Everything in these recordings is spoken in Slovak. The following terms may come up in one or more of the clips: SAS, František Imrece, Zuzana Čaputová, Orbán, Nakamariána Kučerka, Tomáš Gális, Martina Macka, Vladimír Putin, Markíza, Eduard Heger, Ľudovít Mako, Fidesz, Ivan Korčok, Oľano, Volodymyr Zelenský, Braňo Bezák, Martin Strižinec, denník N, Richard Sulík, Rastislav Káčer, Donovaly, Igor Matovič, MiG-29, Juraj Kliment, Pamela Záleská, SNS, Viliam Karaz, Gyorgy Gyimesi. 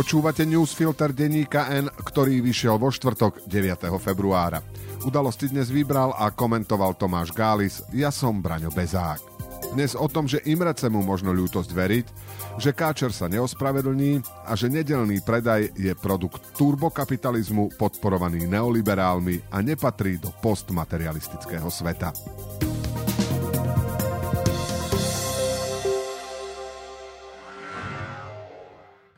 Počúvate newsfilter denníka N, ktorý vyšiel vo štvrtok 9. februára. Udalosti dnes vybral a komentoval Tomáš Gális, ja som Braňo Bezák. Dnes o tom, že Imrece mu možno ľútosť veriť, že Káčer sa neospravedlní a že nedelný predaj je produkt turbokapitalizmu podporovaný neoliberálmi a nepatrí do postmaterialistického sveta.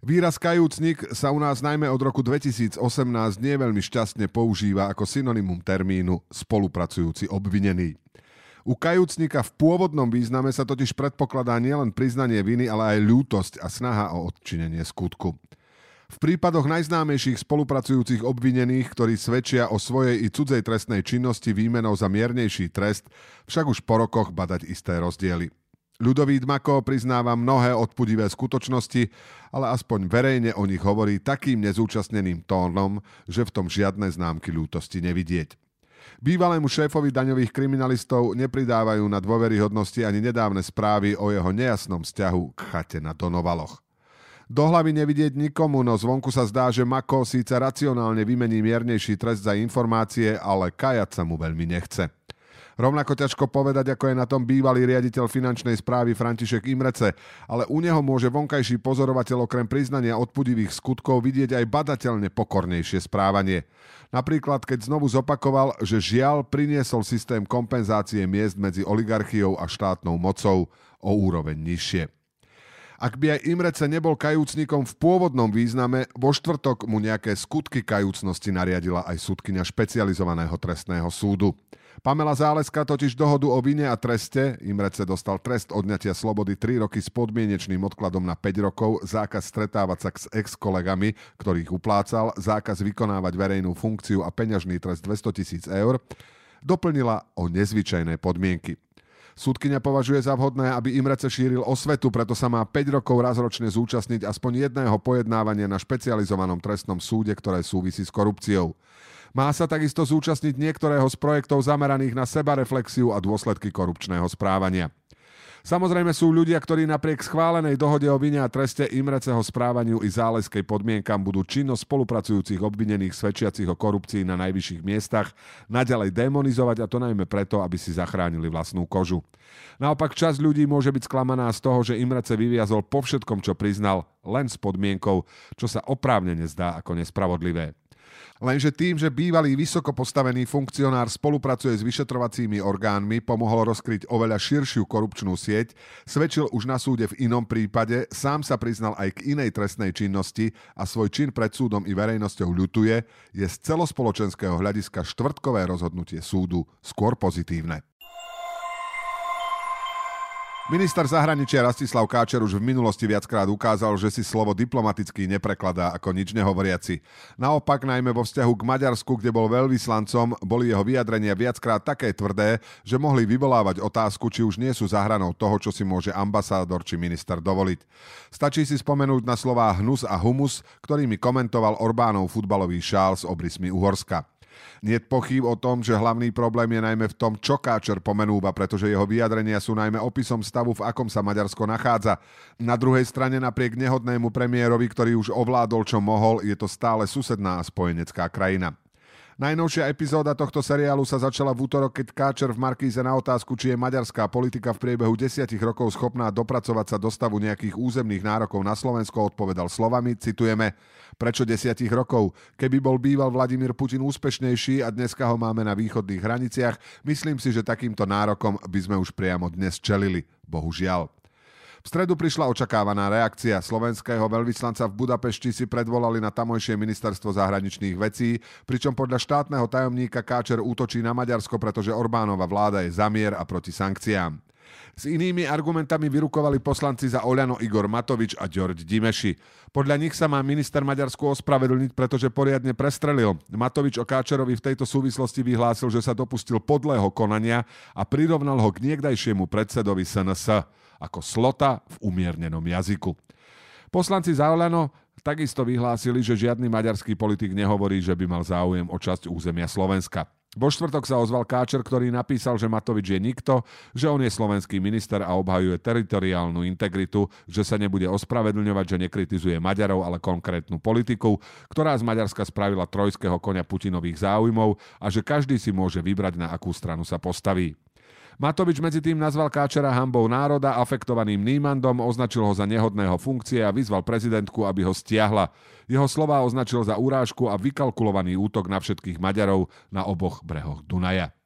Výraz kajúcnik sa u nás najmä od roku 2018 nie veľmi šťastne používa ako synonymum termínu spolupracujúci obvinený. U kajúcnika v pôvodnom význame sa totiž predpokladá nielen priznanie viny, ale aj ľútosť a snaha o odčinenie skutku. V prípadoch najznámejších spolupracujúcich obvinených, ktorí svedčia o svojej i cudzej trestnej činnosti výmenou za miernejší trest, však už po rokoch badať isté rozdiely. Ľudovít Mako priznáva mnohé odpudivé skutočnosti, ale aspoň verejne o nich hovorí takým nezúčastneným tónom, že v tom žiadne známky ľútosti nevidieť. Bývalému šéfovi daňových kriminalistov nepridávajú na dôveryhodnosti ani nedávne správy o jeho nejasnom vzťahu k chate na Donovaloch. Do hlavy nevidieť nikomu, no zvonku sa zdá, že Mako síce racionálne vymení miernejší trest za informácie, ale kajať sa mu veľmi nechce. Rovnako ťažko povedať, ako je na tom bývalý riaditeľ finančnej správy František Imrece, ale u neho môže vonkajší pozorovateľ okrem priznania odpudivých skutkov vidieť aj badateľne pokornejšie správanie. Napríklad, keď znovu zopakoval, že žiaľ priniesol systém kompenzácie miest medzi oligarchiou a štátnou mocou o úroveň nižšie. Ak by aj Imrece nebol kajúcnikom v pôvodnom význame, vo štvrtok mu nejaké skutky kajúcnosti nariadila aj sudkyňa špecializovaného trestného súdu. Pamela Záleská totiž dohodu o vine a treste, Imrece dostal trest odňatia slobody 3 roky s podmienečným odkladom na 5 rokov, zákaz stretávať sa s ex-kolegami, ktorých uplácal, zákaz vykonávať verejnú funkciu a peňažný trest 200 000 eur, doplnila o nezvyčajné podmienky. Súdkyňa považuje za vhodné, aby Imrece šíril osvetu, preto sa má 5 rokov raz ročne zúčastniť aspoň jedného pojednávania na špecializovanom trestnom súde, ktoré súvisí s korupciou. Má sa takisto zúčastniť niektorého z projektov zameraných na sebareflexiu a dôsledky korupčného správania. Samozrejme sú ľudia, ktorí napriek schválenej dohode o vine a treste Imreceho správaniu i Záleskej podmienkam budú činnosť spolupracujúcich obvinených svedčiacich o korupcii na najvyšších miestach naďalej demonizovať, a to najmä preto, aby si zachránili vlastnú kožu. Naopak časť ľudí môže byť sklamaná z toho, že Imrece vyviazol po všetkom, čo priznal, len s podmienkou, čo sa oprávnene zdá ako nespravodlivé. Lenže tým, že bývalý vysoko postavený funkcionár spolupracuje s vyšetrovacími orgánmi, pomohol rozkryť oveľa širšiu korupčnú sieť, svedčil už na súde v inom prípade, sám sa priznal aj k inej trestnej činnosti a svoj čin pred súdom i verejnosťou ľutuje, je z celospoločenského hľadiska štvrtkové rozhodnutie súdu skôr pozitívne. Minister zahraničia Rastislav Káčer už v minulosti viackrát ukázal, že si slovo diplomaticky neprekladá ako nič nehovoriaci. Naopak, najmä vo vzťahu k Maďarsku, kde bol veľvyslancom, boli jeho vyjadrenia viackrát také tvrdé, že mohli vyvolávať otázku, či už nie sú za hranou toho, čo si môže ambasádor či minister dovoliť. Stačí si spomenúť na slová hnus a humus, ktorými komentoval Orbánov futbalový šál s obrysmi Uhorska. Niet pochýb o tom, že hlavný problém je najmä v tom, čo Káčer pomenúva, pretože jeho vyjadrenia sú najmä opisom stavu, v akom sa Maďarsko nachádza. Na druhej strane, napriek nehodnému premiérovi, ktorý už ovládol, čo mohol, je to stále susedná a spojenecká krajina. Najnovšia epizóda tohto seriálu sa začala v útorok, keď Káčer v Markíze na otázku, či je maďarská politika v priebehu 10 rokov schopná dopracovať sa do stavu nejakých územných nárokov na Slovensko, odpovedal slovami, citujeme: prečo 10 rokov? Keby bol býval Vladimír Putin úspešnejší a dneska ho máme na východných hraniciach, myslím si, že takýmto nárokom by sme už priamo dnes čelili. Bohužiaľ. V stredu prišla očakávaná reakcia. Slovenského veľvyslanca v Budapešti si predvolali na tamojšie ministerstvo zahraničných vecí, pričom podľa štátneho tajomníka Káčer útočí na Maďarsko, pretože Orbánova vláda je za mier a proti sankciám. S inými argumentami vyrukovali poslanci za Oľano Igor Matovič a Gyorgy Gyimesi. Podľa nich sa má minister Maďarsku ospravedlniť, pretože poriadne prestrelil. Matovič o Káčerovi v tejto súvislosti vyhlásil, že sa dopustil podlého konania a prirovnal ho k niekdajšiemu predsedovi SNS ako slota v umiernenom jazyku. Poslanci za Oľano takisto vyhlásili, že žiadny maďarský politik nehovorí, že by mal záujem o časť územia Slovenska. Vo štvrtok sa ozval Káčer, ktorý napísal, že Matovič je nikto, že on je slovenský minister a obhajuje teritoriálnu integritu, že sa nebude ospravedlňovať, že nekritizuje Maďarov, ale konkrétnu politiku, ktorá z Maďarska spravila trojského koňa Putinových záujmov a že každý si môže vybrať, na akú stranu sa postaví. Matovič medzi tým nazval Káčera hanbou národa, afektovaným nímandom, označil ho za nehodného funkcie a vyzval prezidentku, aby ho stiahla. Jeho slová označil za urážku a vykalkulovaný útok na všetkých Maďarov na oboch brehoch Dunaja.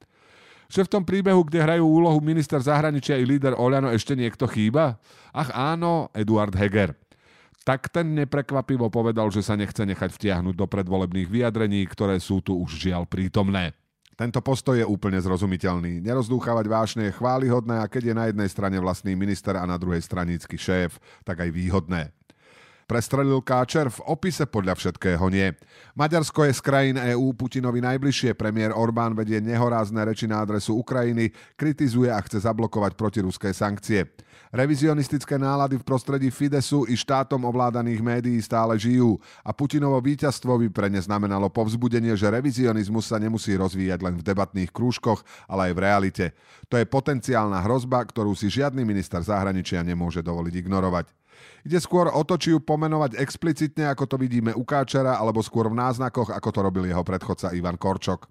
Že v tom príbehu, kde hrajú úlohu minister zahraničia i líder Oľano, ešte niekto chýba? Ach áno, Eduard Heger. Tak ten neprekvapivo povedal, že sa nechce nechať vtiahnuť do predvolebných vyjadrení, ktoré sú tu už žiaľ prítomné. Tento postoj je úplne zrozumiteľný. Nerozdúchavať vášne je chválihodné, a keď je na jednej strane vlastný minister a na druhej stranícky šéf, tak aj výhodné. Prestrelil Káčer? V opise podľa všetkého nie. Maďarsko je z krajín EÚ Putinovi najbližšie. Premiér Orbán vedie nehorázne reči na adresu Ukrajiny, kritizuje a chce zablokovať protiruské sankcie. Revizionistické nálady v prostredí Fidesu i štátom ovládaných médií stále žijú a Putinovo víťazstvo by pre ne znamenalo povzbudenie, že revizionizmus sa nemusí rozvíjať len v debatných krúžkoch, ale aj v realite. To je potenciálna hrozba, ktorú si žiadny minister zahraničia nemôže dovoliť ignorovať. Ide skôr o to, či ju pomenovať explicitne, ako to vidíme u Káčera, alebo skôr v náznakoch, ako to robil jeho predchodca Ivan Korčok.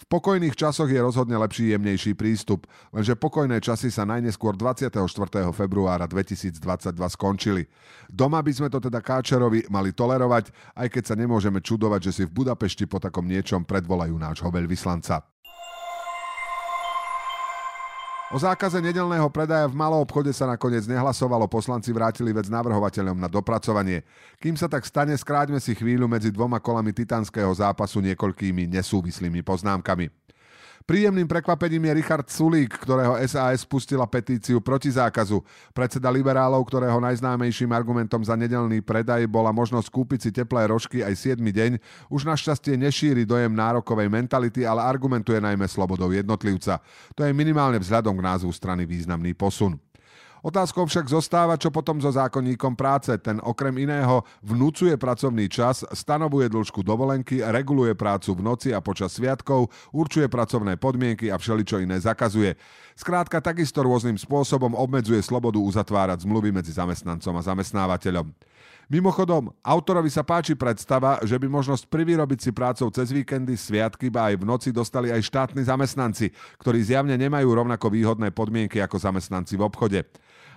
V pokojných časoch je rozhodne lepší, jemnejší prístup, lenže pokojné časy sa najneskôr 24. februára 2022 skončili. Doma by sme to teda Káčerovi mali tolerovať, aj keď sa nemôžeme čudovať, že si v Budapešti po takom niečom predvolajú nášho veľvyslanca. O zákaze nedeľného predaja v maloobchode sa nakoniec nehlasovalo, poslanci vrátili vec navrhovateľom na dopracovanie. Kým sa tak stane, skráťme si chvíľu medzi dvoma kolami titanského zápasu niekoľkými nesúvislými poznámkami. Príjemným prekvapením je Richard Sulík, ktorého SAS spustila petíciu proti zákazu. Predseda liberálov, ktorého najznámejším argumentom za nedeľný predaj bola možnosť kúpiť si teplé rožky aj 7. deň, už našťastie nešíri dojem nárokovej mentality, ale argumentuje najmä slobodou jednotlivca. To je minimálne vzhľadom k názvu strany významný posun. Otázkou však zostáva, čo potom so zákonníkom práce. Ten okrem iného vnúcuje pracovný čas, stanovuje dĺžku dovolenky, reguluje prácu v noci a počas sviatkov, určuje pracovné podmienky a všeličo iné zakazuje. Skrátka takisto rôznym spôsobom obmedzuje slobodu uzatvárať zmluvy medzi zamestnancom a zamestnávateľom. Mimochodom, autorovi sa páči predstava, že by možnosť privyrobiť si prácou cez víkendy, sviatky, ba aj v noci dostali aj štátni zamestnanci, ktorí zjavne nemajú rovnako výhodné podmienky ako zamestnanci v obchode.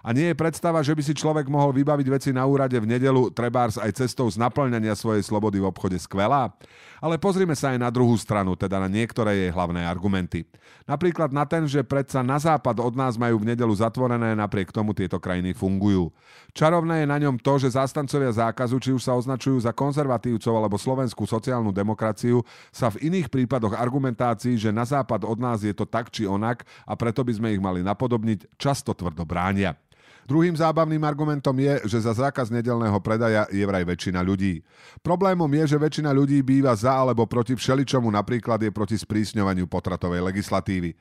A nie je predstava, že by si človek mohol vybaviť veci na úrade v nedeľu, trebárs aj cestou z naplňania svojej slobody v obchode, skvelá. Ale pozrime sa aj na druhú stranu, teda na niektoré jej hlavné argumenty. Napríklad na ten, že predsa na západ od nás majú v nedeľu zatvorené, napriek tomu tieto krajiny fungujú. Čarovné je na ňom to, že zástancovia zákazu, či už sa označujú za konzervatívcov alebo slovenskú sociálnu demokraciu, sa v iných prípadoch argumentácií, že na západ od nás je to tak či onak a preto by sme ich mali napodobniť, často tvrdo bránia. Druhým zábavným argumentom je, že za zákaz nedeľného predaja je vraj väčšina ľudí. Problémom je, že väčšina ľudí býva za alebo proti všeličomu, napríklad je proti sprísňovaniu potratovej legislatívy.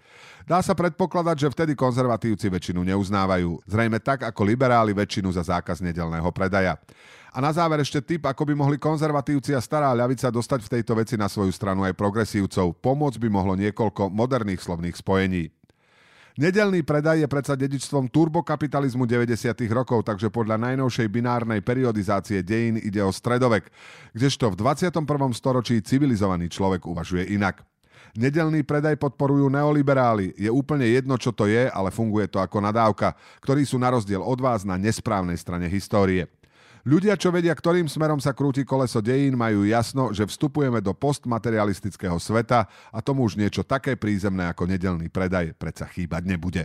Dá sa predpokladať, že vtedy konzervatívci väčšinu neuznávajú. Zrejme tak, ako liberáli väčšinu za zákaz nedeľného predaja. A na záver ešte tip, ako by mohli konzervatívci a stará ľavica dostať v tejto veci na svoju stranu aj progresívcov. Pomôcť by mohlo niekoľko moderných slovných spojení. Nedeľný predaj je predsa dedičstvom turbokapitalizmu 90. rokov, takže podľa najnovšej binárnej periodizácie dejín ide o stredovek, kdežto v 21. storočí civilizovaný človek uvažuje inak. Nedeľný predaj podporujú neoliberáli. Je úplne jedno, čo to je, ale funguje to ako nadávka, ktorí sú na rozdiel od vás na nesprávnej strane histórie. Ľudia, čo vedia, ktorým smerom sa krúti koleso dejín, majú jasno, že vstupujeme do postmaterialistického sveta a tomu už niečo také prízemné ako nedeľný predaj predsa chýbať nebude.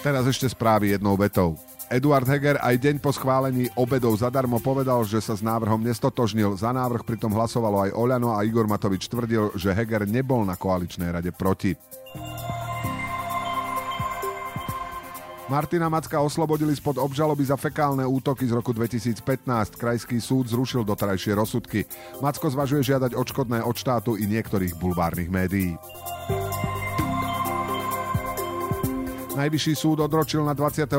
Teraz ešte správy jednou vetou. Eduard Heger aj deň po schválení obedov zadarmo povedal, že sa s návrhom nestotožnil. Za návrh pritom hlasovalo aj Oľano a Igor Matovič tvrdil, že Heger nebol na koaličnej rade proti. Martina Macka oslobodili spod obžaloby za fekálne útoky z roku 2015. Krajský súd zrušil doterajšie rozsudky. Macko zvažuje žiadať odškodné od štátu i niektorých bulvárnych médií. Najvyšší súd odročil na 23.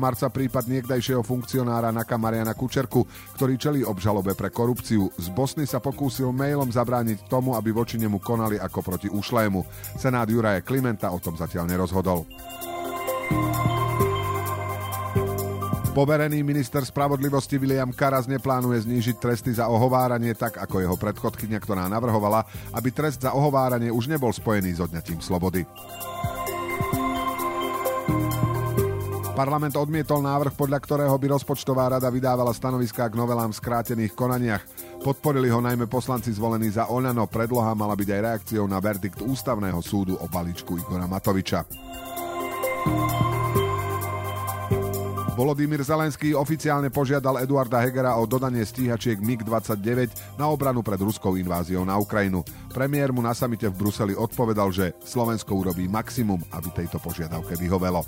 marca prípad niekdajšieho funkcionára Nakamariána Kučerku, ktorý čelí obžalobe pre korupciu. Z Bosny sa pokúsil mailom zabrániť tomu, aby voči nemu konali ako proti ušlému. Senát Juraja Klimenta o tom zatiaľ nerozhodol. Poverený minister spravodlivosti Viliam Karaz neplánuje znížiť tresty za ohováranie tak, ako jeho predchodkyňa, ktorá navrhovala, aby trest za ohováranie už nebol spojený s odňatím slobody. Parlament odmietol návrh, podľa ktorého by rozpočtová rada vydávala stanoviská k novelám v skrátených konaniach. Podporili ho najmä poslanci zvolení za Oľano. Predloha mala byť aj reakciou na verdikt Ústavného súdu o balíčku Igora Matoviča. Volodymyr Zelenský oficiálne požiadal Eduarda Hegera o dodanie stíhačiek MiG-29 na obranu pred ruskou inváziou na Ukrajinu. Premiér mu na samite v Bruseli odpovedal, že Slovensko urobí maximum, aby tejto požiadavke vyhovelo.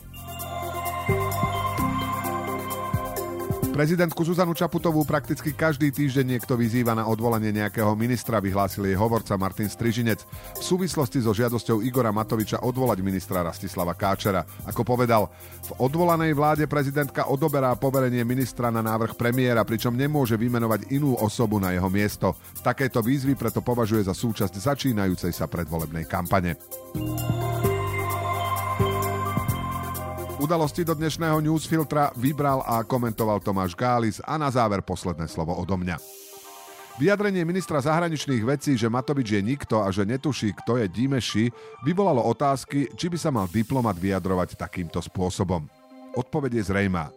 Prezidentku Zuzanu Čaputovú prakticky každý týždeň niekto vyzýva na odvolanie nejakého ministra, vyhlásil jej hovorca Martin Strižinec v súvislosti so žiadosťou Igora Matoviča odvolať ministra Rastislava Káčera. Ako povedal, v odvolanej vláde prezidentka odoberá poverenie ministra na návrh premiéra, pričom nemôže vymenovať inú osobu na jeho miesto. Takéto výzvy preto považuje za súčasť začínajúcej sa predvolebnej kampane. Udalosti do dnešného newsfiltra vybral a komentoval Tomáš Gális a na záver posledné slovo odo mňa. Vyjadrenie ministra zahraničných vecí, že Matovič je nikto a že netuší, kto je Gyimesi, vyvolalo otázky, či by sa mal diplomat vyjadrovať takýmto spôsobom. Odpoveď je zrejmá.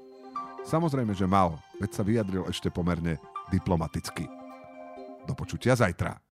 Samozrejme, že mal, veď sa vyjadril ešte pomerne diplomaticky. Do počutia zajtra.